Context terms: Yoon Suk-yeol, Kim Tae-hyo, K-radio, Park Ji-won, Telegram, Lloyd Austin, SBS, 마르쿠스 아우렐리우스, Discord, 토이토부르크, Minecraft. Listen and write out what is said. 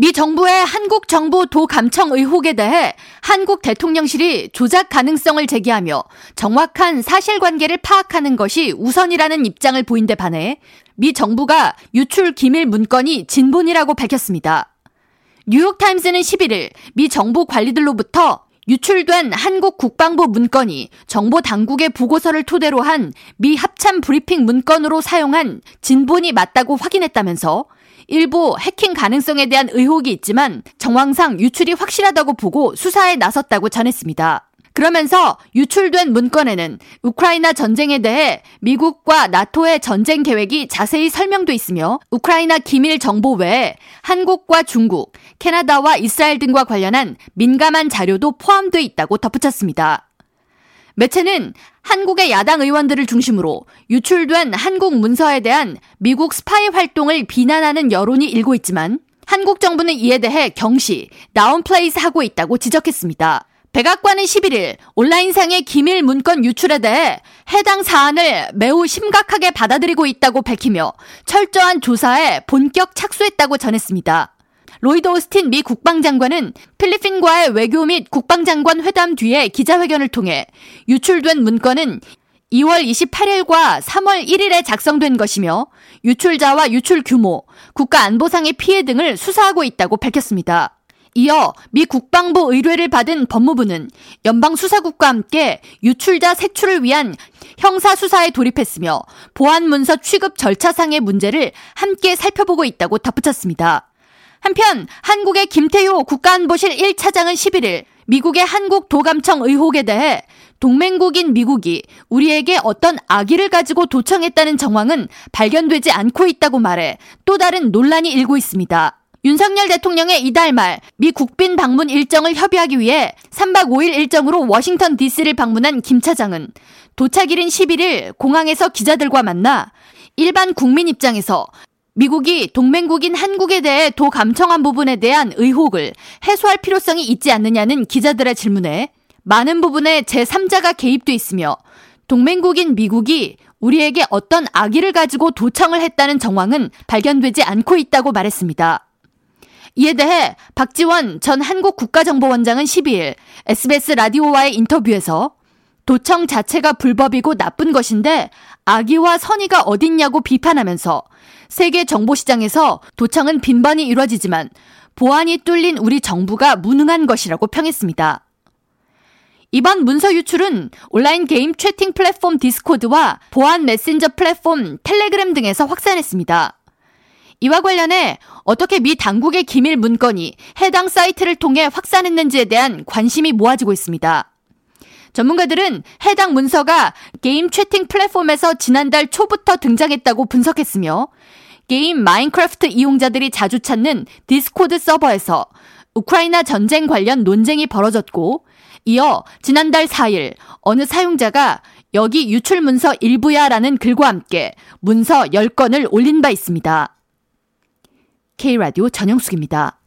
미 정부의 한국 정보 도감청 의혹에 대해 한국 대통령실이 조작 가능성을 제기하며 정확한 사실관계를 파악하는 것이 우선이라는 입장을 보인 데 반해 미 정부가 유출 기밀 문건이 진본이라고 밝혔습니다. 뉴욕타임스는 11일 미 정부 관리들로부터 유출된 한국 국방부 문건이 정보 당국의 보고서를 토대로 한 미 합참 브리핑 문건으로 사용한 진본이 맞다고 확인했다면서 일부 해킹 가능성에 대한 의혹이 있지만 정황상 유출이 확실하다고 보고 수사에 나섰다고 전했습니다. 그러면서 유출된 문건에는 우크라이나 전쟁에 대해 미국과 나토의 전쟁 계획이 자세히 설명돼 있으며 우크라이나 기밀 정보 외에 한국과 중국, 캐나다와 이스라엘 등과 관련한 민감한 자료도 포함돼 있다고 덧붙였습니다. 매체는 한국의 야당 의원들을 중심으로 유출된 한국 문서에 대한 미국 스파이 활동을 비난하는 여론이 일고 있지만 한국 정부는 이에 대해 경시, 다운플레이스하고 있다고 지적했습니다. 백악관은 11일 온라인상의 기밀 문건 유출에 대해 해당 사안을 매우 심각하게 받아들이고 있다고 밝히며 철저한 조사에 본격 착수했다고 전했습니다. 로이드 오스틴 미 국방장관은 필리핀과의 외교 및 국방장관 회담 뒤에 기자회견을 통해 유출된 문건은 2월 28일과 3월 1일에 작성된 것이며 유출자와 유출 규모, 국가안보상의 피해 등을 수사하고 있다고 밝혔습니다. 이어 미 국방부 의뢰를 받은 법무부는 연방수사국과 함께 유출자 색출을 위한 형사수사에 돌입했으며 보안문서 취급 절차상의 문제를 함께 살펴보고 있다고 덧붙였습니다. 한편 한국의 김태효 국가안보실 1차장은 11일 미국의 한국 도감청 의혹에 대해 동맹국인 미국이 우리에게 어떤 악의를 가지고 도청했다는 정황은 발견되지 않고 있다고 말해 또 다른 논란이 일고 있습니다. 윤석열 대통령의 이달 말 미 국빈 방문 일정을 협의하기 위해 3박 5일 일정으로 워싱턴 DC를 방문한 김 차장은 도착일인 11일 공항에서 기자들과 만나 일반 국민 입장에서 미국이 동맹국인 한국에 대해 도감청한 부분에 대한 의혹을 해소할 필요성이 있지 않느냐는 기자들의 질문에 많은 부분에 제3자가 개입돼 있으며 동맹국인 미국이 우리에게 어떤 악의를 가지고 도청을 했다는 정황은 발견되지 않고 있다고 말했습니다. 이에 대해 박지원 전 한국 국가정보원장은 12일 SBS 라디오와의 인터뷰에서 도청 자체가 불법이고 나쁜 것인데 악의와 선의가 어딨냐고 비판하면서 세계 정보시장에서 도청은 빈번히 이뤄지지만 보안이 뚫린 우리 정부가 무능한 것이라고 평했습니다. 이번 문서 유출은 온라인 게임 채팅 플랫폼 디스코드와 보안 메신저 플랫폼 텔레그램 등에서 확산했습니다. 이와 관련해 어떻게 미 당국의 기밀 문건이 해당 사이트를 통해 확산했는지에 대한 관심이 모아지고 있습니다. 전문가들은 해당 문서가 게임 채팅 플랫폼에서 지난달 초부터 등장했다고 분석했으며 게임 마인크래프트 이용자들이 자주 찾는 디스코드 서버에서 우크라이나 전쟁 관련 논쟁이 벌어졌고 이어 지난달 4일 어느 사용자가 여기 유출 문서 일부야라는 글과 함께 문서 10건을 올린 바 있습니다. K-라디오 전영숙입니다.